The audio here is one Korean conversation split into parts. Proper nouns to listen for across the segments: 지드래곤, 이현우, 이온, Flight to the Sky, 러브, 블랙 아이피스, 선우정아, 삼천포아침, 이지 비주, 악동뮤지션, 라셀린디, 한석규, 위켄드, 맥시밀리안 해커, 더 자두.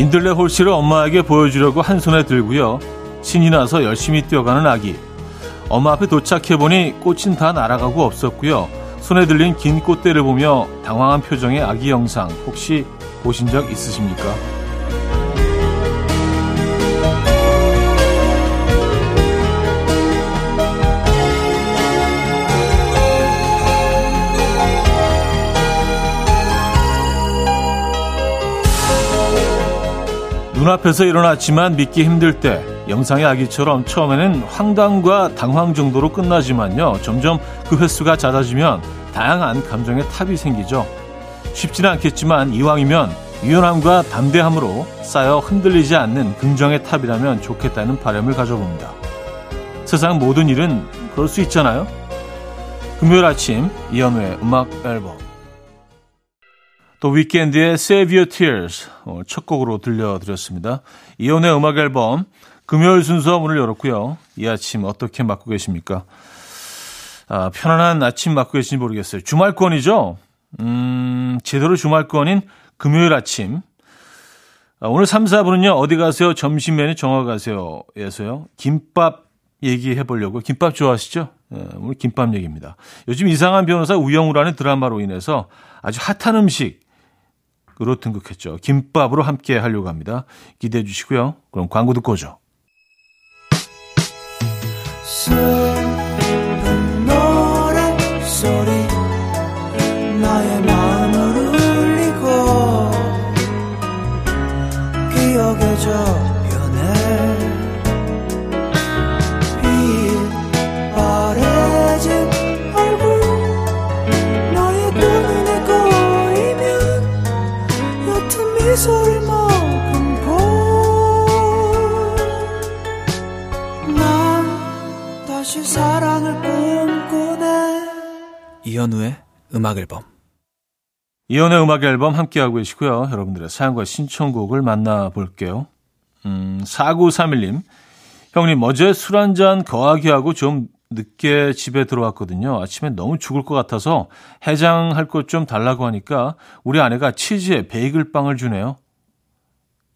민들레 홀씨를 엄마에게 보여주려고 한 손에 들고요. 신이 나서 열심히 뛰어가는 아기. 엄마 앞에 도착해보니 꽃은 다 날아가고 없었고요. 손에 들린 긴 꽃대를 보며 당황한 표정의 아기 영상 혹시 보신 적 있으십니까? 눈앞에서 일어났지만 믿기 힘들 때 영상의 아기처럼 처음에는 황당과 당황 정도로 끝나지만요. 점점 그 횟수가 잦아지면 다양한 감정의 탑이 생기죠. 쉽지는 않겠지만 이왕이면 유연함과 담대함으로 쌓여 흔들리지 않는 긍정의 탑이라면 좋겠다는 바람을 가져봅니다. 세상 모든 일은 그럴 수 있잖아요. 금요일 아침 이현우의 음악 앨범 또 위켄드의 Save Your Tears 첫 곡으로 들려드렸습니다. 이온의 음악 앨범 금요일 순서 문을 열었고요. 이 아침 어떻게 맞고 계십니까? 편안한 아침 맞고 계신지 모르겠어요. 주말권이죠? 제대로 주말권인 금요일 아침. 오늘 3, 4분은요. 어디 가세요? 점심 메뉴 정하 가세요. 에서요. 김밥 얘기해 보려고. 김밥 좋아하시죠? 오늘 김밥 얘기입니다. 요즘 이상한 변호사 우영우라는 드라마로 인해서 아주 핫한 음식. 으로 등극했죠. 김밥으로 함께 하려고 합니다. 기대해 주시고요. 그럼 광고 듣고 오죠. 슬픈 노래 소리 나의 마음을 울리고 기억의 저편에 빛바래진 얼굴 너의 꿈이 미소를 먹은 봄 난 다시 사랑을 꿈꾸네 이현우의 음악 앨범 이현우의 음악 앨범 함께하고 계시고요. 여러분들의 사연과 신청곡을 만나볼게요. 4931님 형님 어제 술 한잔 거하게 하고 좀 늦게 집에 들어왔거든요. 아침에 너무 죽을 것 같아서 해장할 것 좀 달라고 하니까 우리 아내가 치즈에 베이글빵을 주네요.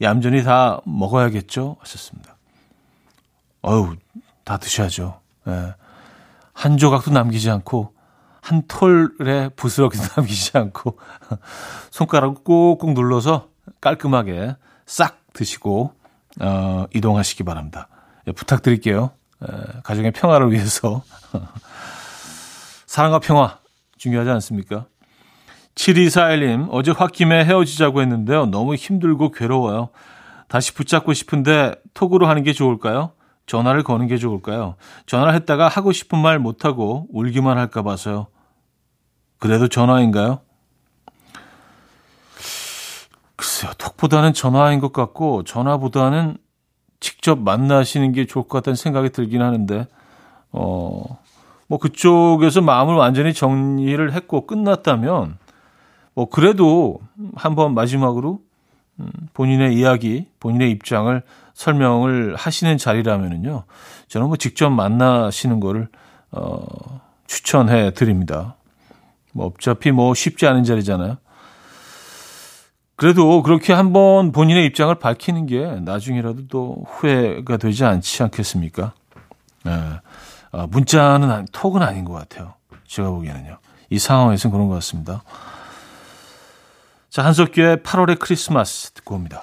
얌전히 다 먹어야겠죠? 하셨습니다. 어우, 다 드셔야죠. 예. 한 조각도 남기지 않고 한 톨의 부스러기도 남기지 않고 손가락을 꾹꾹 눌러서 깔끔하게 싹 드시고 이동하시기 바랍니다. 예, 부탁드릴게요. 가정의 평화를 위해서 사랑과 평화 중요하지 않습니까? 7241님 어제 홧김에 헤어지자고 했는데요. 너무 힘들고 괴로워요. 다시 붙잡고 싶은데 톡으로 하는 게 좋을까요? 전화를 거는 게 좋을까요? 전화를 했다가 하고 싶은 말 못하고 울기만 할까 봐서요. 그래도 전화인가요? 글쎄요. 톡보다는 전화인 것 같고 전화보다는 직접 만나시는 게 좋을 것 같다는 생각이 들긴 하는데, 뭐 그쪽에서 마음을 완전히 정리를 했고 끝났다면, 뭐 그래도 한번 마지막으로 본인의 이야기, 본인의 입장을 설명을 하시는 자리라면은요, 저는 뭐 직접 만나시는 거를 추천해 드립니다. 뭐 어차피 뭐 쉽지 않은 자리잖아요. 그래도 그렇게 한번 본인의 입장을 밝히는 게 나중이라도 또 후회가 되지 않지 않겠습니까? 예. 아, 문자는 톡은 아닌 것 같아요. 제가 보기에는요. 이 상황에서는 그런 것 같습니다. 자, 한석규의 8월의 크리스마스 듣고 옵니다.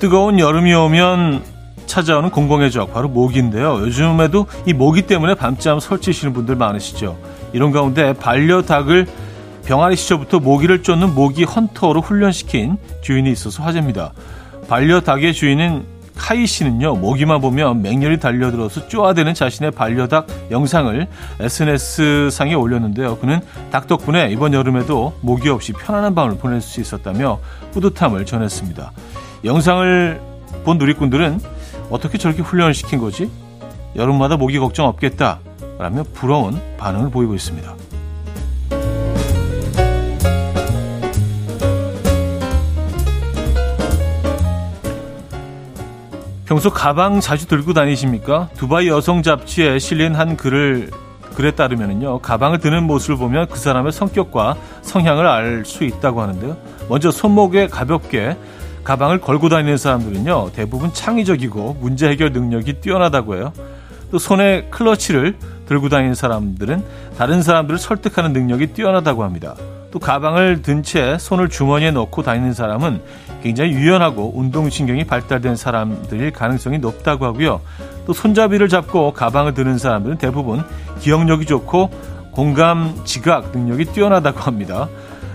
뜨거운 여름이 오면 찾아오는 공공의 적 바로 모기인데요. 요즘에도 이 모기 때문에 밤잠 설치시는 분들 많으시죠. 이런 가운데 반려닭을 병아리 시절부터 모기를 쫓는 모기 헌터로 훈련시킨 주인이 있어서 화제입니다. 반려닭의 주인은 카이 씨는요, 모기만 보면 맹렬히 달려들어서 쪼아대는 자신의 반려닭 영상을 SNS상에 올렸는데요. 그는 닭 덕분에 이번 여름에도 모기 없이 편안한 밤을 보낼 수 있었다며 뿌듯함을 전했습니다. 영상을 본 누리꾼들은 어떻게 저렇게 훈련을 시킨 거지? 여름마다 모기 걱정 없겠다 라며 부러운 반응을 보이고 있습니다. 평소 가방 자주 들고 다니십니까? 두바이 여성 잡지에 실린 한 글에 따르면요, 가방을 드는 모습을 보면 그 사람의 성격과 성향을 알 수 있다고 하는데요. 먼저 손목에 가볍게 가방을 걸고 다니는 사람들은요, 대부분 창의적이고 문제 해결 능력이 뛰어나다고 해요. 또 손에 클러치를 들고 다니는 사람들은 다른 사람들을 설득하는 능력이 뛰어나다고 합니다. 또 가방을 든 채 손을 주머니에 넣고 다니는 사람은 굉장히 유연하고 운동신경이 발달된 사람들일 가능성이 높다고 하고요. 또 손잡이를 잡고 가방을 드는 사람들은 대부분 기억력이 좋고 공감, 지각 능력이 뛰어나다고 합니다.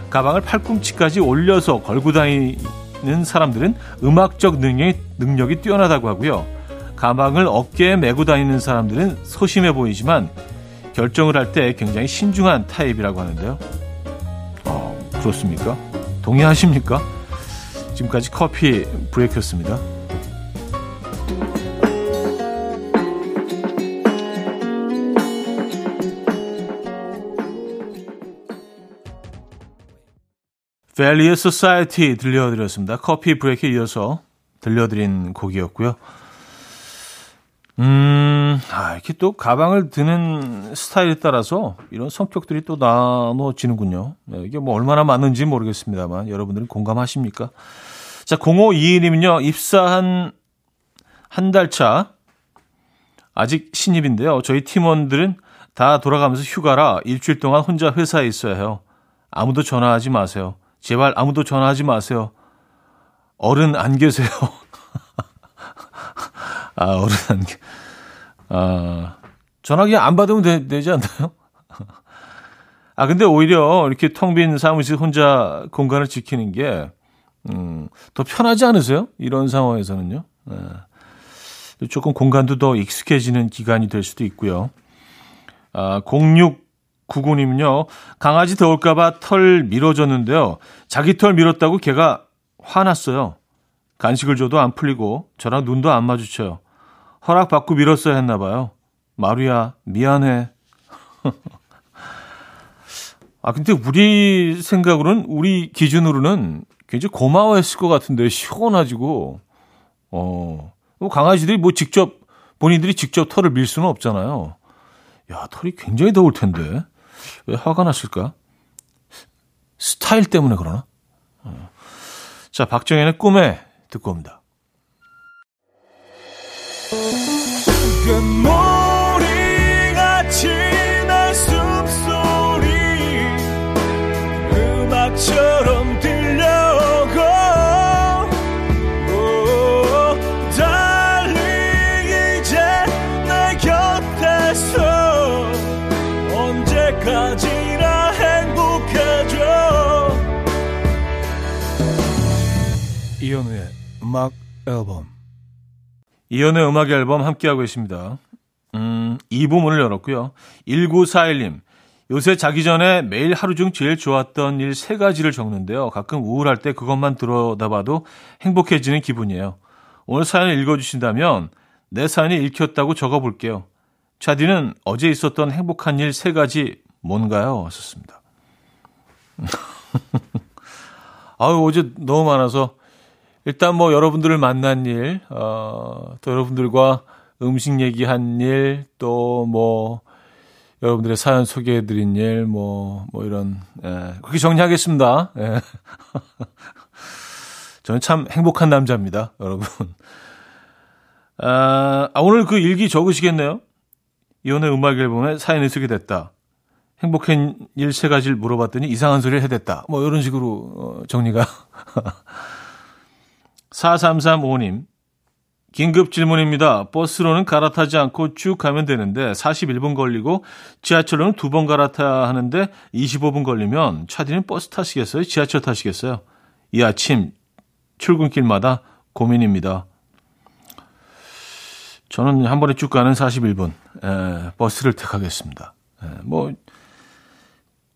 가방을 팔꿈치까지 올려서 걸고 다니는 사람들은 음악적 능력이 뛰어나다고 하고요. 가방을 어깨에 메고 다니는 사람들은 소심해 보이지만 결정을 할 때 굉장히 신중한 타입이라고 하는데요. 그렇습니까? 동의하십니까? 지금까지 커피 브레이크였습니다. 밸리의 소사이티 들려드렸습니다. 커피 브레이크에 이어서 들려드린 곡이었고요. 이렇게 또 가방을 드는 스타일에 따라서 이런 성격들이 또 나눠지는군요. 네, 이게 뭐 얼마나 맞는지 모르겠습니다만 여러분들은 공감하십니까? 자, 0522님은요, 입사한 한 달 차, 아직 신입인데요. 저희 팀원들은 다 돌아가면서 휴가라 일주일 동안 혼자 회사에 있어야 해요. 아무도 전화하지 마세요. 제발 아무도 전화하지 마세요. 어른 안 계세요. 전화기 안 받으면 되지 않나요? 근데 오히려 이렇게 텅 빈 사무실 혼자 공간을 지키는 게, 더 편하지 않으세요? 이런 상황에서는요. 조금 공간도 더 익숙해지는 기간이 될 수도 있고요. 0699님은요, 강아지 더울까봐 털 밀어줬는데요. 자기 털 밀었다고 걔가 화났어요. 간식을 줘도 안 풀리고 저랑 눈도 안 마주쳐요. 허락받고 밀었어야 했나 봐요. 마루야, 미안해. 근데 우리 생각으로는, 우리 기준으로는 굉장히 고마워했을 것 같은데, 시원하지고. 강아지들이 본인들이 직접 털을 밀 수는 없잖아요. 야, 털이 굉장히 더울 텐데. 왜 화가 났을까? 스타일 때문에 그러나? 자, 박정현의 꿈에 듣고 옵니다. 괴물이같이 날 숨소리 음악처럼 들려오고 달리 이제 내 곁에서 언제까지나 행복해져. 이현우의 음악 앨범. 이연의 음악 앨범 함께하고 계십니다. 2부 문을 열었고요. 1941님, 요새 자기 전에 매일 하루 중 제일 좋았던 일 3가지를 적는데요. 가끔 우울할 때 그것만 들여다봐도 행복해지는 기분이에요. 오늘 사연을 읽어주신다면 내 사연이 읽혔다고 적어볼게요. 차디는 어제 있었던 행복한 일 3가지 뭔가요? 하셨습니다. 어제 너무 많아서 일단 뭐 여러분들을 만난 일, 또 여러분들과 음식 얘기한 일, 또 뭐 여러분들의 사연 소개해드린 일, 뭐 이런, 그렇게 정리하겠습니다. 예. 저는 참 행복한 남자입니다, 여러분. 오늘 그 일기 적으시겠네요? 이혼의 음악 앨범에 사연이 소개됐다. 행복한 일 3가지를 물어봤더니 이상한 소리를 해댔다. 뭐 이런 식으로 정리가. 4335님, 긴급 질문입니다. 버스로는 갈아타지 않고 쭉 가면 되는데 41분 걸리고 지하철로는 2번 갈아타야 하는데 25분 걸리면 차디는 버스 타시겠어요? 지하철 타시겠어요? 이 아침 출근길마다 고민입니다. 저는 한 번에 쭉 가는 41분 버스를 택하겠습니다. 뭐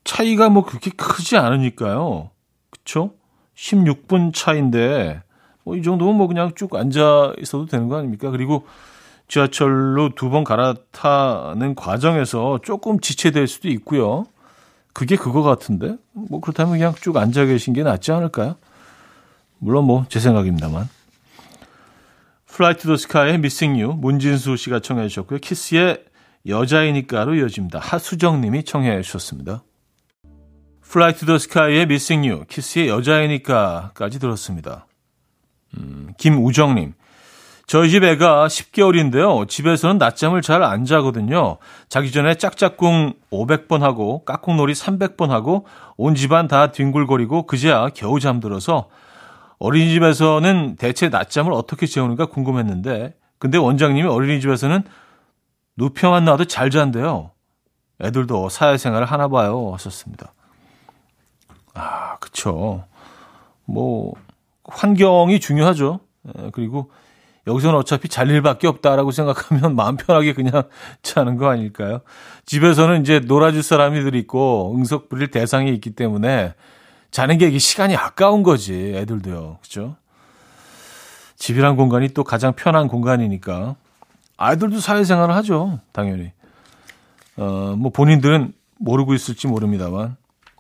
차이가 뭐 그렇게 크지 않으니까요. 그렇죠? 16분 차인데 뭐 이 정도면 뭐 그냥 쭉 앉아 있어도 되는 거 아닙니까? 그리고 지하철로 두 번 갈아타는 과정에서 조금 지체될 수도 있고요. 그게 그거 같은데 뭐 그렇다면 그냥 쭉 앉아 계신 게 낫지 않을까요? 물론 뭐 제 생각입니다만. Flight to the Sky의 Missing You, 문진수 씨가 청해 주셨고요. 키스의 여자이니까로 이어집니다. 하수정 님이 청해 주셨습니다. Flight to the Sky의 Missing You, 키스의 여자이니까까지 들었습니다. 김우정 님. 저희 집 애가 10개월인데요. 집에서는 낮잠을 잘 안 자거든요. 자기 전에 짝짝꿍 500번 하고 깍꿍놀이 300번 하고 온 집안 다 뒹굴거리고 그제야 겨우 잠들어서 어린이집에서는 대체 낮잠을 어떻게 재우는가 궁금했는데 근데 원장님이 어린이집에서는 누펴만 놔도 잘 잔대요. 애들도 사회생활을 하나 봐요. 하셨습니다. 아, 그쵸. 뭐 환경이 중요하죠. 그리고 여기서는 어차피 잘 일밖에 없다라고 생각하면 마음 편하게 그냥 자는 거 아닐까요? 집에서는 이제 놀아줄 사람이들 있고 응석 부릴 대상이 있기 때문에 자는 게 이게 시간이 아까운 거지, 애들도요. 그렇죠? 집이란 공간이 또 가장 편한 공간이니까 아이들도 사회생활을 하죠, 당연히. 뭐 본인들은 모르고 있을지 모릅니다만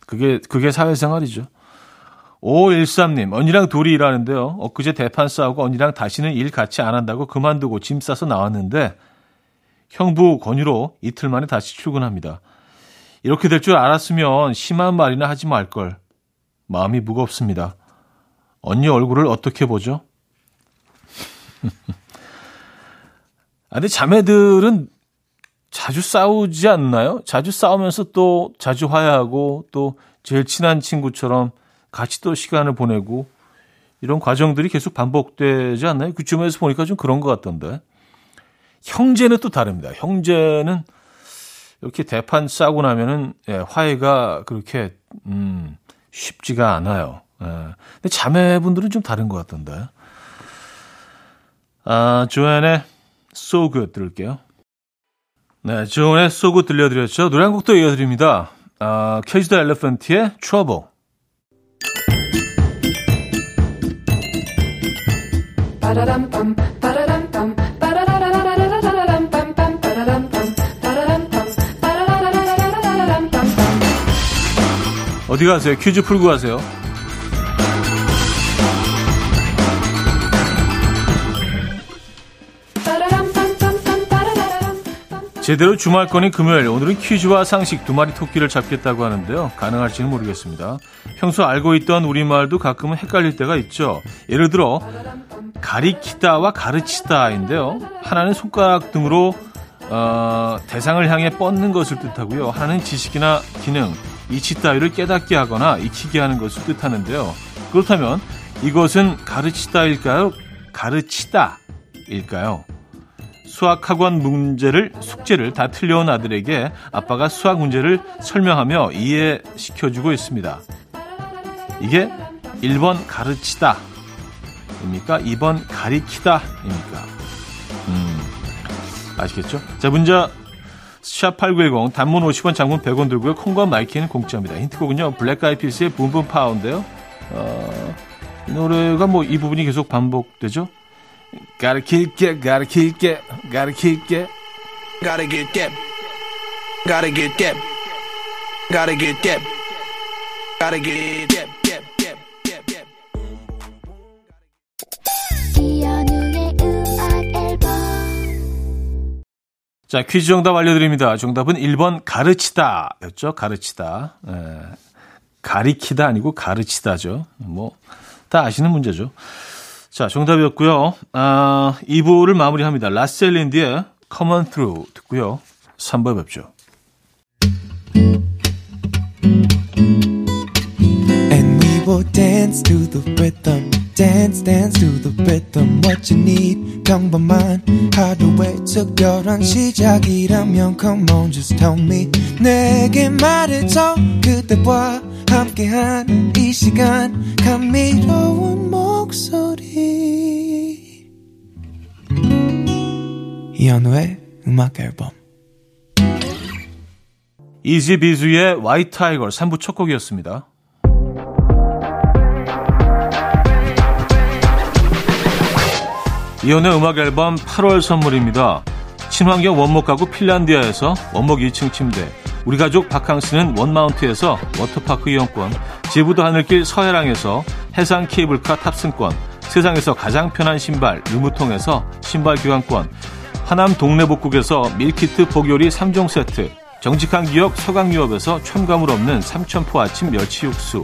그게 사회생활이죠. 513님, 언니랑 둘이 일하는데요. 엊그제 대판 싸우고 언니랑 다시는 일 같이 안 한다고 그만두고 짐 싸서 나왔는데 형부 권유로 이틀 만에 다시 출근합니다. 이렇게 될 줄 알았으면 심한 말이나 하지 말걸. 마음이 무겁습니다. 언니 얼굴을 어떻게 보죠? 근데 자매들은 자주 싸우지 않나요? 자주 싸우면서 또 자주 화해하고 또 제일 친한 친구처럼 같이 또 시간을 보내고 이런 과정들이 계속 반복되지 않나요? 그쯤에서 보니까 좀 그런 것 같던데. 형제는 또 다릅니다. 형제는 이렇게 대판 싸고 나면은 화해가 그렇게 쉽지가 않아요. 근데 자매분들은 좀 다른 것 같던데. 아, 조연의 So Good 들을게요. 네, 조연의 So Good 들려드렸죠. 노래 한 곡도 이어드립니다. 아, 캐시드 엘라펀트의 Trouble. 어디 가세요? 퀴즈 풀고 가세요. 제대로 주말권인 금요일, 오늘은 퀴즈와 상식 두 마리 토끼를 잡겠다고 하는데요. 가능할지는 모르겠습니다. 평소 알고 있던 우리말도 가끔은 헷갈릴 때가 있죠. 예를 들어 가리키다와 가르치다인데요. 하나는 손가락 등으로 대상을 향해 뻗는 것을 뜻하고요. 하나는 지식이나 기능, 이치 따위를 깨닫게 하거나 익히게 하는 것을 뜻하는데요. 그렇다면 이것은 가르치다일까요? 가르치다일까요? 수학학원 숙제를 다 틀려온 아들에게 아빠가 수학 문제를 설명하며 이해시켜주고 있습니다. 이게 1번 가르치다 입니까? 2번 가리키다 입니까? 아시겠죠? 자, 문자 샵8910 단문 50원 장문 100원 들고요. 콩과 마이키는 공짜입니다. 힌트곡은요, 블랙 아이피스의 붐붐 파운데요. 이 노래가 뭐 이 부분이 계속 반복되죠. 가르칠게 가르칠게 가르칠게 가르칠게 가르칠게 가르칠게 가르칠게. 자, 퀴즈 정답 알려드립니다. 정답은 1번 가르치다였죠. 가르치다. 가리키다 아니고 가르치다죠. 뭐 다 아시는 문제죠. 자, 정답이었고요. 2부를 마무리합니다. 라셀린디의 Come On Through 듣고요. 3부에 뵙죠. And we will dance to the rhythm. Dance, dance to the rhythm. What you need, 평범한 하루의 특별한 시작이라면 Come on, just tell me. 내게 말해줘. 그대와 함께한 이 시간 감미로운 목소리 이현우의 음악 앨범. 이지 비주의 White Tiger 3부 첫 곡이었습니다. 이온의 음악 앨범 8월 선물입니다. 친환경 원목 가구 핀란디아에서 원목 2층 침대, 우리 가족 바캉스는 원마운트에서 워터파크 이용권, 제부도 하늘길 서해랑에서 해상 케이블카 탑승권, 세상에서 가장 편한 신발 르무통에서 신발 교환권, 하남 동네복국에서 밀키트 복요리 3종 세트, 정직한 기업 서강유업에서 첨가물 없는 삼천포아침 멸치육수,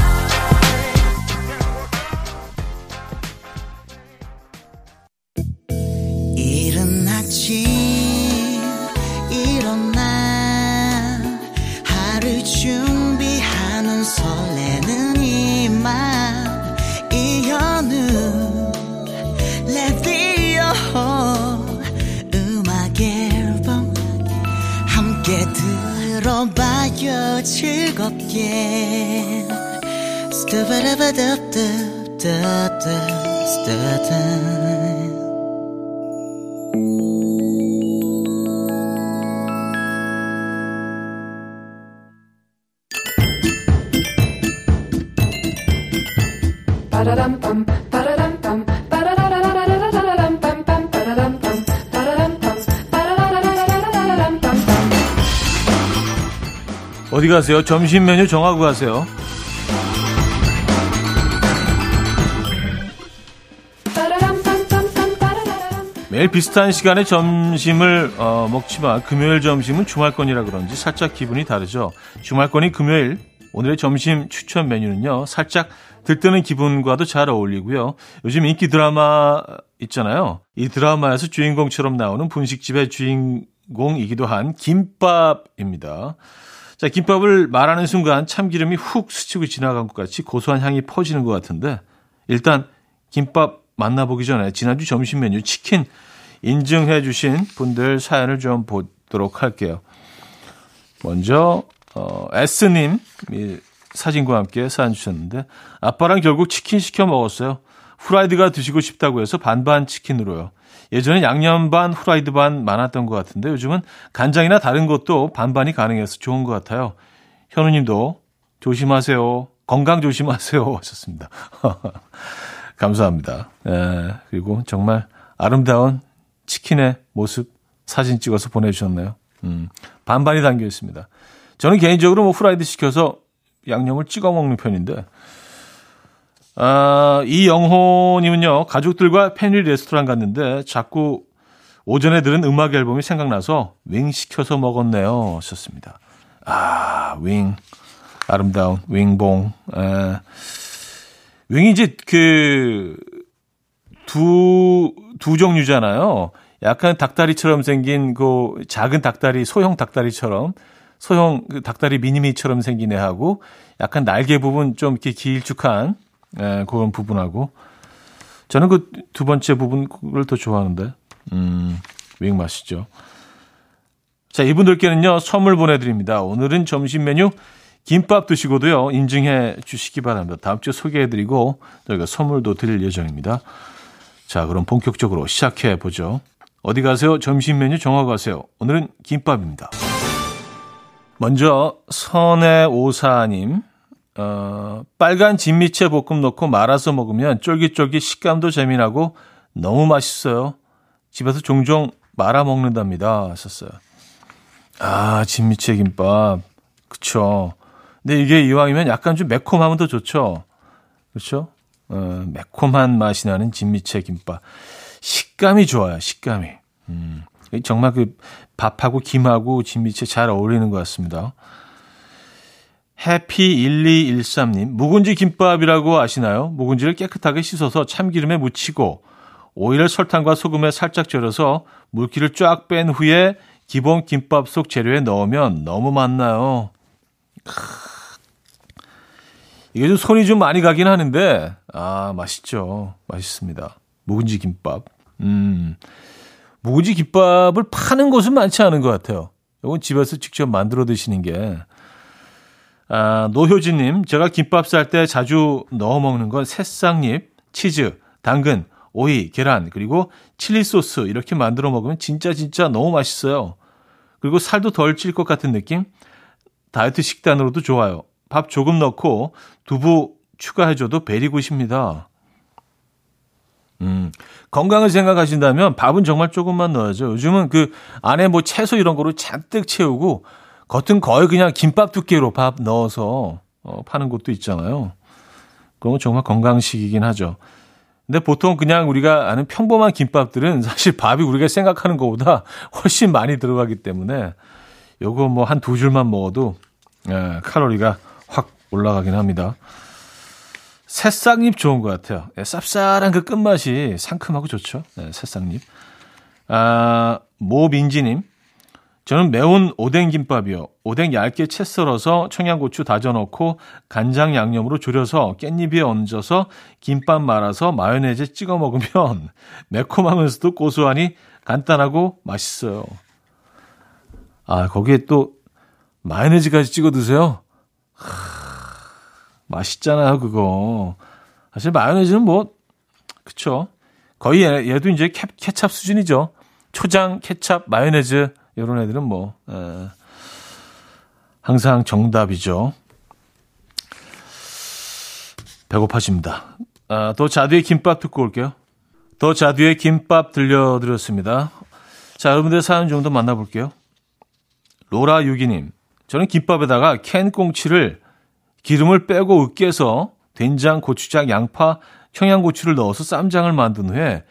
이른 아침 일어나 하루 중 설레는 이 맘 이현우 레디오 음악 앨범 함께 들어봐요 즐겁게 스타바라바답답답답 스타다 어디 가세요? 점심 메뉴 정하고 가세요. 매일 비슷한 시간에 점심을 먹지만 금요일 점심은 주말권이라 그런지 살짝 기분이 다르죠. 주말권이 금요일, 오늘의 점심 추천 메뉴는요, 살짝 들뜨는 기분과도 잘 어울리고요. 요즘 인기 드라마 있잖아요. 이 드라마에서 주인공처럼 나오는 분식집의 주인공이기도 한 김밥입니다. 자, 김밥을 말하는 순간 참기름이 훅 스치고 지나간 것 같이 고소한 향이 퍼지는 것 같은데, 일단 김밥 만나보기 전에 지난주 점심 메뉴 치킨 인증해 주신 분들 사연을 좀 보도록 할게요. 먼저 S님 사진과 함께 사연 주셨는데, 아빠랑 결국 치킨 시켜 먹었어요. 후라이드가 드시고 싶다고 해서 반반 치킨으로요. 예전엔 양념 반, 후라이드 반 많았던 것 같은데 요즘은 간장이나 다른 것도 반반이 가능해서 좋은 것 같아요. 현우님도 조심하세요. 건강 조심하세요 하셨습니다. 감사합니다. 예, 그리고 정말 아름다운 치킨의 모습 사진 찍어서 보내주셨네요. 반반이 담겨 있습니다. 저는 개인적으로 뭐 후라이드 시켜서 양념을 찍어 먹는 편인데, 이영호님은요, 가족들과 패밀리 레스토랑 갔는데 자꾸 오전에 들은 음악 앨범이 생각나서 윙 시켜서 먹었네요 썼습니다. 아, 윙, 아름다운 윙봉. 에. 윙이 이제 그 두 종류잖아요. 약간 닭다리처럼 생긴 그 작은 닭다리, 소형 닭다리처럼, 소형 닭다리 미니미처럼 생긴 애하고, 약간 날개 부분 좀 이렇게 길쭉한, 예, 그런 부분하고. 저는 그 두 번째 부분을 더 좋아하는데, 윙 맛있죠. 자, 이분들께는요, 선물 보내드립니다. 오늘은 점심 메뉴 김밥 드시고도요, 인증해 주시기 바랍니다. 다음 주에 소개해드리고, 저희가 선물도 드릴 예정입니다. 자, 그럼 본격적으로 시작해 보죠. 어디 가세요? 점심 메뉴 정하고 가세요. 오늘은 김밥입니다. 먼저 선해오사님, 빨간 진미채 볶음 넣고 말아서 먹으면 쫄깃쫄깃 식감도 재미나고 너무 맛있어요. 집에서 종종 말아 먹는답니다 하셨어요. 아, 진미채 김밥, 그쵸. 근데 이게 이왕이면 약간 좀 매콤하면 더 좋죠. 그렇죠? 매콤한 맛이 나는 진미채 김밥, 식감이 좋아요. 식감이. 정말 그 밥하고 김하고 진미채 잘 어울리는 것 같습니다. 해피1213님, 묵은지 김밥이라고 아시나요? 묵은지를 깨끗하게 씻어서 참기름에 묻히고 오이를 설탕과 소금에 살짝 절여서 물기를 쫙 뺀 후에 기본 김밥 속 재료에 넣으면 너무 맛나요. 이게 좀 손이 좀 많이 가긴 하는데 아 맛있죠. 맛있습니다. 묵은지 김밥. 묵은지 김밥을 파는 곳은 많지 않은 것 같아요. 이건 집에서 직접 만들어 드시는 게. 아, 노효진님, 제가 김밥 쌀 때 자주 넣어 먹는 건 새싹잎, 치즈, 당근, 오이, 계란 그리고 칠리 소스 이렇게 만들어 먹으면 진짜 너무 맛있어요. 그리고 살도 덜 찔 것 같은 느낌? 다이어트 식단으로도 좋아요. 밥 조금 넣고 두부 추가해줘도 베리굿입니다. 건강을 생각하신다면 밥은 정말 조금만 넣어야죠. 요즘은 그 안에 뭐 채소 이런 거로 잔뜩 채우고 겉은 거의 그냥 김밥 두께로 밥 넣어서 파는 곳도 있잖아요. 그건 정말 건강식이긴 하죠. 근데 보통 그냥 우리가 아는 평범한 김밥들은 사실 밥이 우리가 생각하는 것보다 훨씬 많이 들어가기 때문에 요거 뭐 한 두 줄만 먹어도 칼로리가 확 올라가긴 합니다. 새싹잎 좋은 것 같아요. 예, 쌉쌀한 그 끝맛이 상큼하고 좋죠. 예, 새싹잎. 아, 모민지님. 저는 매운 오뎅김밥이요. 오뎅 얇게 채 썰어서 청양고추 다져넣고 간장 양념으로 졸여서 깻잎에 얹어서 김밥 말아서 마요네즈에 찍어 먹으면 매콤하면서도 고소하니 간단하고 맛있어요. 아, 거기에 또 마요네즈까지 찍어 드세요. 맛있잖아요, 그거. 사실 마요네즈는 뭐, 그쵸. 거의 얘도 이제 케찹 수준이죠. 초장, 케찹, 마요네즈, 이런 애들은 뭐, 항상 정답이죠. 배고파집니다. 아, 더 자두의 김밥 듣고 올게요. 더 자두의 김밥 들려드렸습니다. 자, 여러분들 사연 좀 더 만나볼게요. 로라 유기님, 저는 김밥에다가 캔 꽁치를 기름을 빼고 으깨서 된장, 고추장, 양파, 청양고추를 넣어서 쌈장을 만든 후에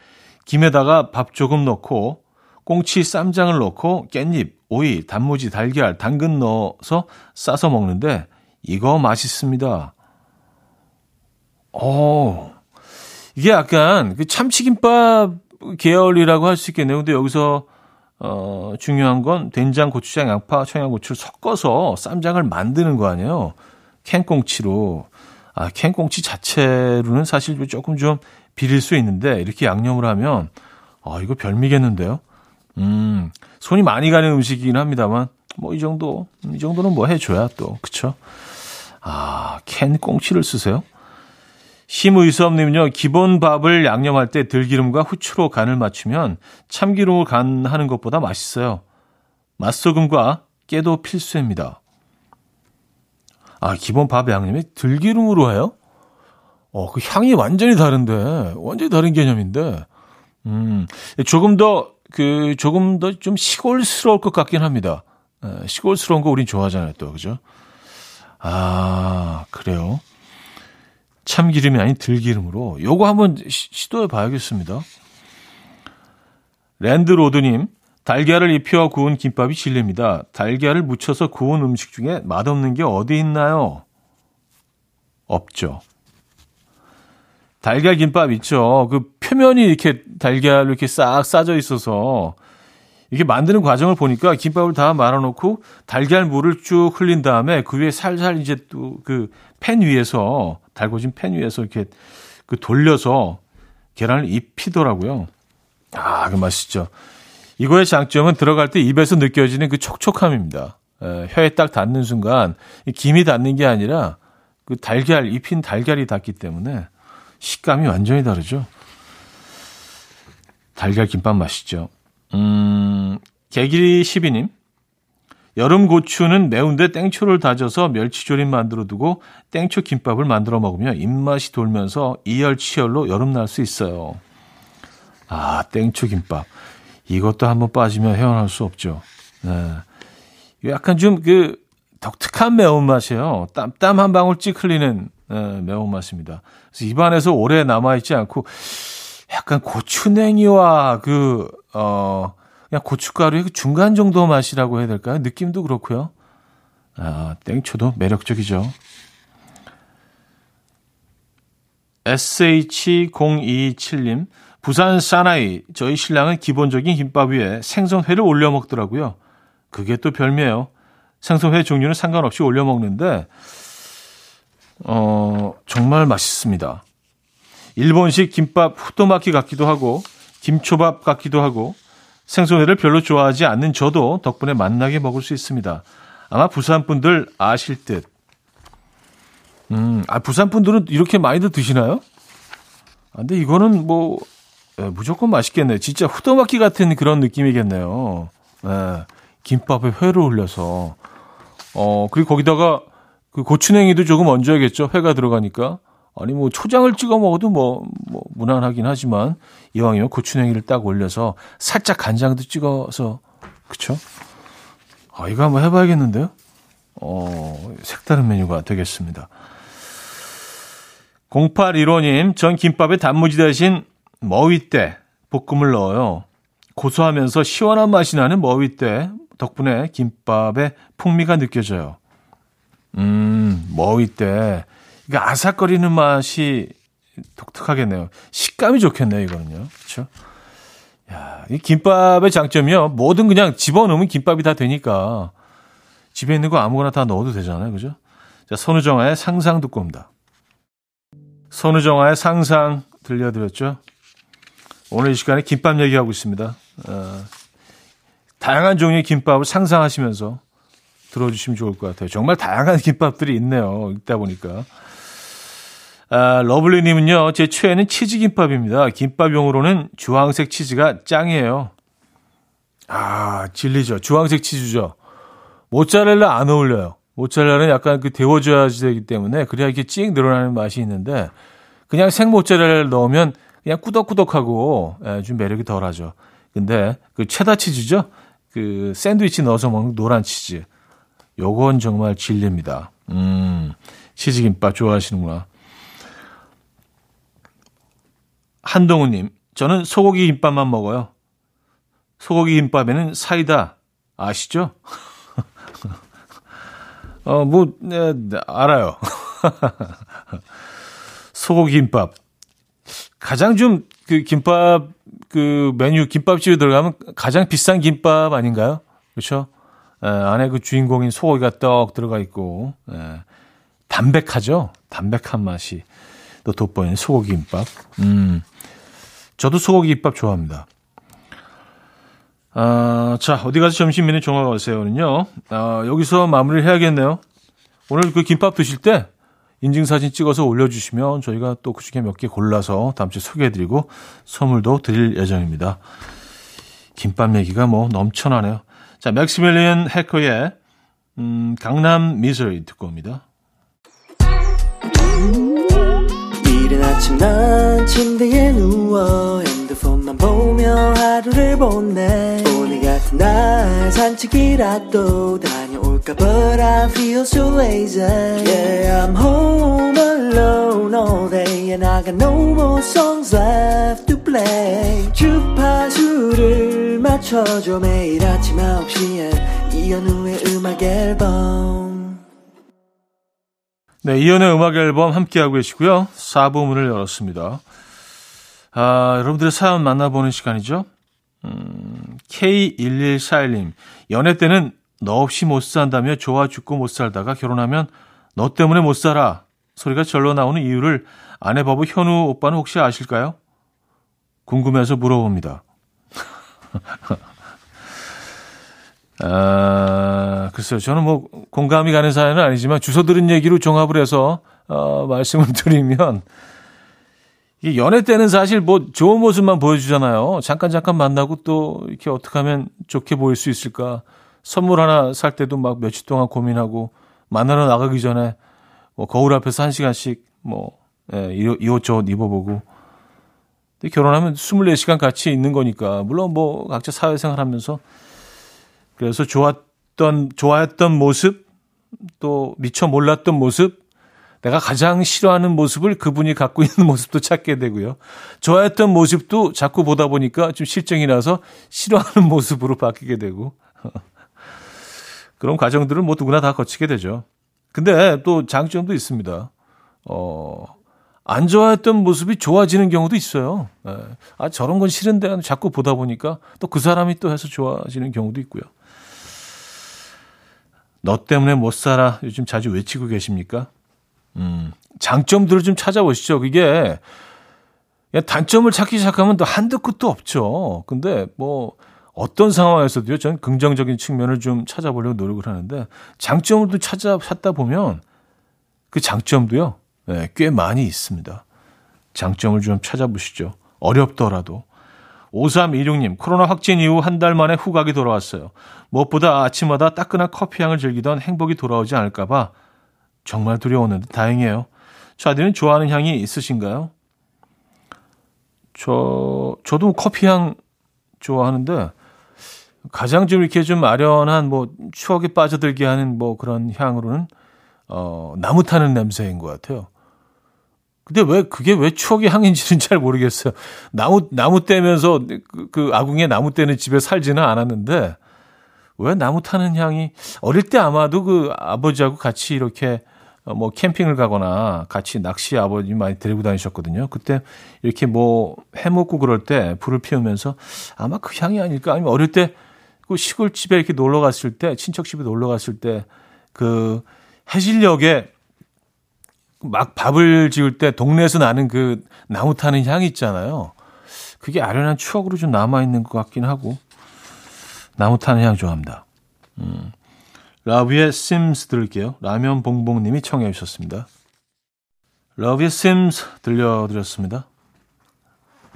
김에다가 밥 조금 넣고 꽁치 쌈장을 넣고 깻잎, 오이, 단무지, 달걀, 당근 넣어서 싸서 먹는데 이거 맛있습니다. 이게 약간 그 참치김밥 계열이라고 할 수 있겠네요. 근데 여기서 중요한 건 된장, 고추장, 양파, 청양고추를 섞어서 쌈장을 만드는 거 아니에요. 캔꽁치로. 아, 캔꽁치 자체로는 사실 조금 좀 비릴 수 있는데 이렇게 양념을 하면 이거 별미겠는데요. 손이 많이 가는 음식이긴 합니다만 뭐 이 정도는 뭐 해줘야 또 그쵸? 아, 캔꽁치를 쓰세요? 심의섭님은요, 기본 밥을 양념할 때 들기름과 후추로 간을 맞추면 참기름으로 간하는 것보다 맛있어요. 맛소금과 깨도 필수입니다. 아, 기본 밥 양념이 들기름으로 해요? 그 향이 완전히 다른 개념인데, 조금 더 좀 시골스러울 것 같긴 합니다. 시골스러운 거 우린 좋아하잖아요, 또, 그죠? 아, 그래요. 참기름이 아닌 들기름으로. 요거 한번 시도해 봐야겠습니다. 랜드로드님, 달걀을 입혀 구운 김밥이 진리입니다. 달걀을 묻혀서 구운 음식 중에 맛없는 게 어디 있나요? 없죠. 달걀 김밥 있죠. 그 표면이 이렇게 달걀로 이렇게 싹 싸져 있어서 이렇게 만드는 과정을 보니까 김밥을 다 말아놓고 달걀 물을 쭉 흘린 다음에 그 위에 살살 이제 또 그 팬 위에서 달궈진 팬 위에서 이렇게 그 돌려서 계란을 입히더라고요. 아, 그 맛있죠. 이거의 장점은 들어갈 때 입에서 느껴지는 그 촉촉함입니다. 혀에 딱 닿는 순간 김이 닿는 게 아니라 그 달걀, 입힌 달걀이 닿기 때문에 식감이 완전히 다르죠. 달걀 김밥 맛있죠. 개기리 12님, 여름 고추는 매운데 땡초를 다져서 멸치조림 만들어 두고 땡초 김밥을 만들어 먹으며 입맛이 돌면서 이열치열로 여름날 수 있어요. 아, 땡초 김밥. 이것도 한번 빠지면 헤어날 수 없죠. 네. 약간 좀 그 독특한 매운맛이에요. 땀 한 방울씩 흘리는 매운맛입니다. 그래서 입안에서 오래 남아있지 않고 약간 고추냉이와 그냥 고춧가루의 중간 정도 맛이라고 해야 될까요? 느낌도 그렇고요. 아, 땡초도 매력적이죠. SH027님, 부산 사나이, 저희 신랑은 기본적인 김밥 위에 생선회를 올려 먹더라고요. 그게 또 별미예요. 생선회 종류는 상관없이 올려 먹는데 정말 맛있습니다. 일본식 김밥 후토마키 같기도 하고 김초밥 같기도 하고 생선회를 별로 좋아하지 않는 저도 덕분에 맛나게 먹을 수 있습니다. 아마 부산 분들 아실 듯. 부산 분들은 이렇게 많이들 드시나요? 근데 이거는 뭐 무조건 맛있겠네요. 진짜 후토마키 같은 그런 느낌이겠네요. 김밥에 회를 올려서 그리고 거기다가 그 고추냉이도 조금 얹어야겠죠. 회가 들어가니까. 아니 뭐 초장을 찍어 먹어도 뭐 무난하긴 하지만 이왕이면 고추냉이를 딱 올려서 살짝 간장도 찍어서 그렇죠? 이거 한번 해봐야겠는데요. 색다른 메뉴가 되겠습니다. 0815님, 전 김밥에 단무지 대신 머위떼 볶음을 넣어요. 고소하면서 시원한 맛이 나는 머위떼 덕분에 김밥의 풍미가 느껴져요. 머위떼. 그러니까 아삭거리는 맛이 독특하겠네요. 식감이 좋겠네요, 이거는요. 그렇죠? 야, 이 김밥의 장점이요. 뭐든 그냥 집어넣으면 김밥이 다 되니까 집에 있는 거 아무거나 다 넣어도 되잖아요, 그죠? 자, 선우정아의 상상 듣고 옵니다. 선우정아의 상상 들려드렸죠. 오늘 이 시간에 김밥 얘기하고 있습니다. 다양한 종류의 김밥을 상상하시면서 들어주시면 좋을 것 같아요. 정말 다양한 김밥들이 있네요. 있다 보니까. 러블리님은요. 제 최애는 치즈김밥입니다. 김밥용으로는 주황색 치즈가 짱이에요. 아, 진리죠. 주황색 치즈죠. 모짜렐라 안 어울려요. 모짜렐라는 약간 그 데워져야지 되기 때문에 그래야 이렇게 찡 늘어나는 맛이 있는데 그냥 생모짜렐라를 넣으면 그냥 꾸덕꾸덕하고 좀 매력이 덜하죠. 근데 그 체다 치즈죠. 그 샌드위치 넣어서 먹는 노란 치즈. 요건 정말 진리입니다. 치즈김밥 좋아하시는구나. 한동우님, 저는 소고기 김밥만 먹어요. 소고기 김밥에는 사이다 아시죠? 알아요. 소고기 김밥. 가장 좀 그 김밥 그 메뉴 김밥집에 들어가면 가장 비싼 김밥 아닌가요? 그렇죠? 안에 그 주인공인 소고기가 떡 들어가 있고 담백하죠? 담백한 맛이 또 돋보이는 소고기 김밥. 저도 소고기 김밥 좋아합니다. 자, 어디 가서 점심 메뉴 정하세요는요. 여기서 마무리를 해야겠네요. 오늘 그 김밥 드실 때 인증사진 찍어서 올려주시면 저희가 또 그중에 몇 개 골라서 다음 주에 소개해드리고 선물도 드릴 예정입니다. 김밥 얘기가 뭐 넘쳐나네요. 자, 맥시밀리안 해커의 강남 미저리 듣고 옵니다. 이른 아침 난 침대에 누워 핸드폰만 보며 하루를 보내. 오늘 같은 날 산책이라도 다녀올까 but I feel so lazy. Yeah, I'm home alone all day and I got no more songs left to play. 주파수를 맞춰줘. 매일 아침 9시에 이현우의 음악 앨범. 네, 이연의 음악 앨범 함께하고 계시고요. 4부 문을 열었습니다. 여러분들의 사연 만나보는 시간이죠. K1141님, 연애 때는 너 없이 못 산다며 좋아 죽고 못 살다가 결혼하면 너 때문에 못 살아 소리가 절로 나오는 이유를 아내 바보 현우 오빠는 혹시 아실까요? 궁금해서 물어봅니다. 글쎄요. 저는 뭐 공감이 가는 사연은 아니지만 주워 들은 얘기로 종합을 해서 말씀을 드리면 이 연애 때는 사실 뭐 좋은 모습만 보여주잖아요. 잠깐 만나고 또 이렇게 어떻게 하면 좋게 보일 수 있을까? 선물 하나 살 때도 막 며칠 동안 고민하고 만나러 나가기 전에 뭐 거울 앞에서 1시간씩 뭐 이 옷 저 옷 입어보고. 근데 결혼하면 24시간 같이 있는 거니까 물론 뭐 각자 사회생활하면서. 그래서 좋아했던 모습, 또 미처 몰랐던 모습, 내가 가장 싫어하는 모습을 그분이 갖고 있는 모습도 찾게 되고요. 좋아했던 모습도 자꾸 보다 보니까 좀 실증이 나서 싫어하는 모습으로 바뀌게 되고 그런 과정들을 뭐 누구나 다 거치게 되죠. 근데 또 장점도 있습니다. 안 좋아했던 모습이 좋아지는 경우도 있어요. 네. 아, 저런 건 싫은데 자꾸 보다 보니까 또 그 사람이 또 해서 좋아지는 경우도 있고요. 너 때문에 못 살아 요즘 자주 외치고 계십니까? 장점들을 좀 찾아보시죠. 그게 단점을 찾기 시작하면 또 한두 끝도 없죠. 근데 뭐 어떤 상황에서도요. 전 긍정적인 측면을 좀 찾아보려고 노력을 하는데 장점을 또 찾다 보면 그 장점도요. 네, 꽤 많이 있습니다. 장점을 좀 찾아보시죠. 어렵더라도. 5316님, 코로나 확진 이후 한 달 만에 후각이 돌아왔어요. 무엇보다 아침마다 따끈한 커피향을 즐기던 행복이 돌아오지 않을까 봐 정말 두려웠는데 다행이에요. 좌디는 좋아하는 향이 있으신가요? 저도 커피향 좋아하는데 가장 좀 이렇게 좀 아련한 뭐 추억에 빠져들게 하는 뭐 그런 향으로는 나무 타는 냄새인 것 같아요. 근데 그게 왜 추억의 향인지는 잘 모르겠어요. 나무 떼면서 그 아궁이에 나무 떼는 집에 살지는 않았는데 왜 나무 타는 향이 어릴 때 아마도 그 아버지하고 같이 이렇게 뭐 캠핑을 가거나 같이 낚시 아버지 많이 데리고 다니셨거든요. 그때 이렇게 뭐 해먹고 그럴 때 불을 피우면서 아마 그 향이 아닐까 아니면 어릴 때 그 시골집에 이렇게 놀러 갔을 때 친척집에 놀러 갔을 때 그 해질녘에 막 밥을 지을 때 동네에서 나는 그 나무 타는 향이 있잖아요. 그게 아련한 추억으로 좀 남아있는 것 같긴 하고. 나무 타는 향 좋아합니다. 러브의 심스 들을게요. 라면 봉봉님이 청해 주셨습니다. 러브의 심스 들려드렸습니다.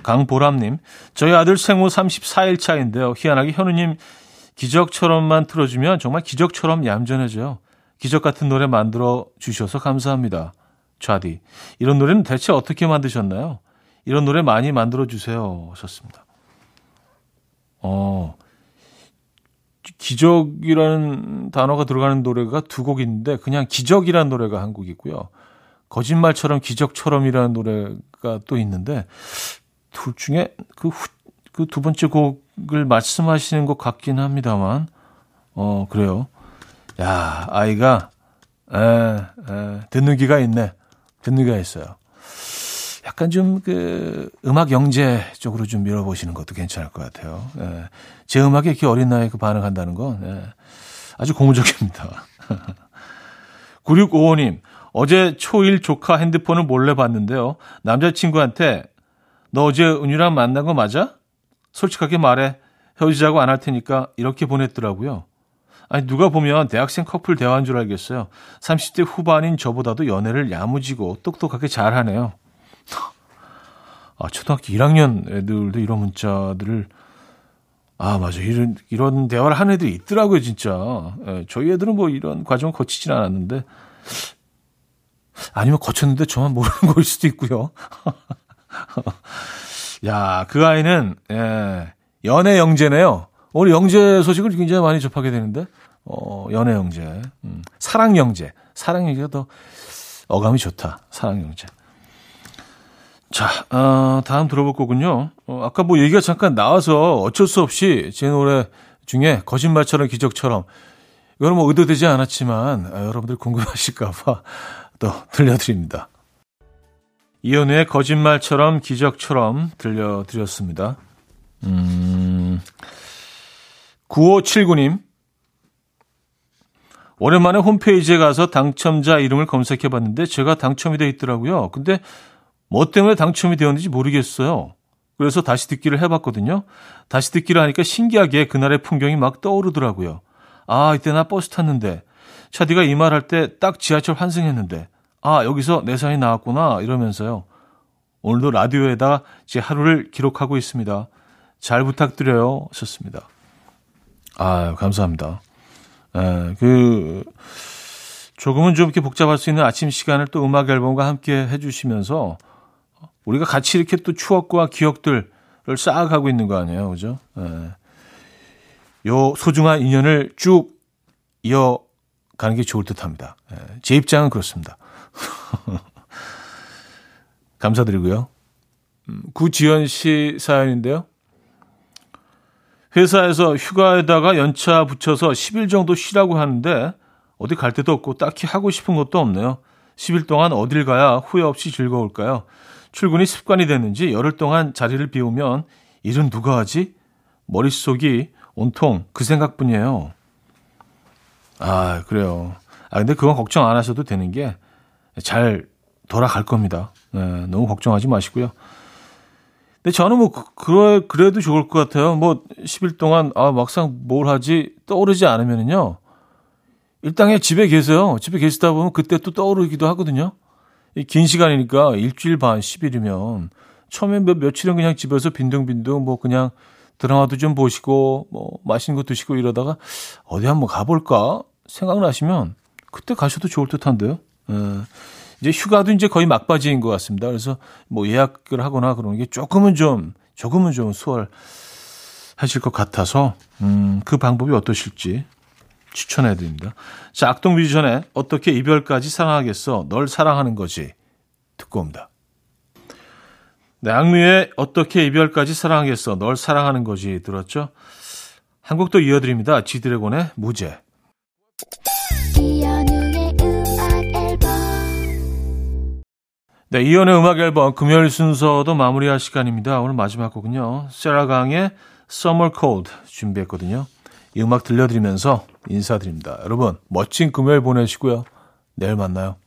강보람님, 저희 아들 생후 34일 차인데요. 희한하게 현우님 기적처럼만 틀어주면 정말 기적처럼 얌전해져요. 기적 같은 노래 만들어 주셔서 감사합니다. 좌디, 이런 노래는 대체 어떻게 만드셨나요? 이런 노래 많이 만들어 주세요. 하셨습니다. 기적이라는 단어가 들어가는 노래가 두 곡 있는데 그냥 기적이라는 노래가 한 곡 있고요. 거짓말처럼 기적처럼이라는 노래가 또 있는데 둘 중에 그 두 번째 곡을 말씀하시는 것 같긴 합니다만 그래요. 야, 아이가 듣는 귀가 있네. 듣는 귀가 있어요. 약간 좀 그 음악 영재 쪽으로 좀 밀어보시는 것도 괜찮을 것 같아요. 예. 제 음악에 이렇게 어린 나이에 그 반응한다는 건 아주 고무적입니다. 9655님, 어제 초1 조카 핸드폰을 몰래 봤는데요. 남자친구한테 너 어제 은유랑 만난 거 맞아? 솔직하게 말해. 헤어지자고 안 할 테니까 이렇게 보냈더라고요. 아니 누가 보면 대학생 커플 대화인 줄 알겠어요. 30대 후반인 저보다도 연애를 야무지고 똑똑하게 잘하네요. 아, 초등학교 1학년 애들도 이런 문자들을 맞아 이런 대화를 하는 애들이 있더라고요 진짜. 예, 저희 애들은 뭐 이런 과정을 거치진 않았는데 아니면 거쳤는데 저만 모르는 거일 수도 있고요. 야, 그 아이는 연애 영재네요. 오늘 영재 소식을 굉장히 많이 접하게 되는데 연애 영재, 사랑 영재, 사랑 영재가 더 어감이 좋다. 사랑 영재. 자, 다음 들어볼 거군요. 아까 뭐 얘기가 잠깐 나와서 어쩔 수 없이 제 노래 중에 거짓말처럼 기적처럼 이거는 뭐 의도되지 않았지만 여러분들 궁금하실까 봐 또 들려드립니다. 이현우의 거짓말처럼 기적처럼 들려드렸습니다. 9579님, 오랜만에 홈페이지에 가서 당첨자 이름을 검색해봤는데 제가 당첨이 돼 있더라고요. 근데 뭐 때문에 당첨이 되었는지 모르겠어요. 그래서 다시 듣기를 해봤거든요. 다시 듣기를 하니까 신기하게 그날의 풍경이 막 떠오르더라고요. 아, 이때 나 버스 탔는데. 차디가 이 말 할 때 딱 지하철 환승했는데. 아, 여기서 내 사연이 나왔구나. 이러면서요. 오늘도 라디오에다 제 하루를 기록하고 있습니다. 잘 부탁드려요. 썼습니다. 아, 감사합니다. 조금은 좀 이렇게 복잡할 수 있는 아침 시간을 또 음악 앨범과 함께 해주시면서 우리가 같이 이렇게 또 추억과 기억들을 쌓아가고 있는 거 아니에요, 그죠? 예. 요 소중한 인연을 쭉 이어가는 게 좋을 듯합니다. 예. 제 입장은 그렇습니다. 감사드리고요. 구지연 씨 사연인데요. 회사에서 휴가에다가 연차 붙여서 10일 정도 쉬라고 하는데 어디 갈 데도 없고 딱히 하고 싶은 것도 없네요. 10일 동안 어딜 가야 후회 없이 즐거울까요? 출근이 습관이 됐는지 열흘 동안 자리를 비우면 일은 누가 하지? 머릿속이 온통 그 생각뿐이에요. 아, 그래요. 아, 근데 그건 걱정 안 하셔도 되는 게 잘 돌아갈 겁니다. 네, 너무 걱정하지 마시고요. 근데 저는 뭐 그래도 좋을 것 같아요. 뭐 10일 동안 막상 뭘 하지 떠오르지 않으면은요. 일당에 집에 계세요. 집에 계시다 보면 그때 또 떠오르기도 하거든요. 긴 시간이니까 일주일 반, 10일이면 처음에 며칠은 그냥 집에서 빈둥빈둥 뭐 그냥 드라마도 좀 보시고 뭐 맛있는 거 드시고 이러다가 어디 한번 가볼까 생각나시면 그때 가셔도 좋을 듯한데요. 이제 휴가도 이제 거의 막바지인 것 같습니다. 그래서 뭐 예약을 하거나 그런 게 조금은 좀 수월하실 것 같아서 그 방법이 어떠실지 추천해드립니다. 자, 악동뮤지션의 어떻게 이별까지 사랑하겠어? 널 사랑하는 거지 듣고 옵니다. 네, 악뮤의 어떻게 이별까지 사랑하겠어? 널 사랑하는 거지 들었죠? 한 곡 더 이어드립니다. 지드래곤의 무죄. 네, 이현의 음악 앨범 금요일 순서도 마무리할 시간입니다. 오늘 마지막 곡은요. 세라강의 Summer Cold 준비했거든요. 이 음악 들려드리면서 인사드립니다. 여러분 멋진 금요일 보내시고요. 내일 만나요.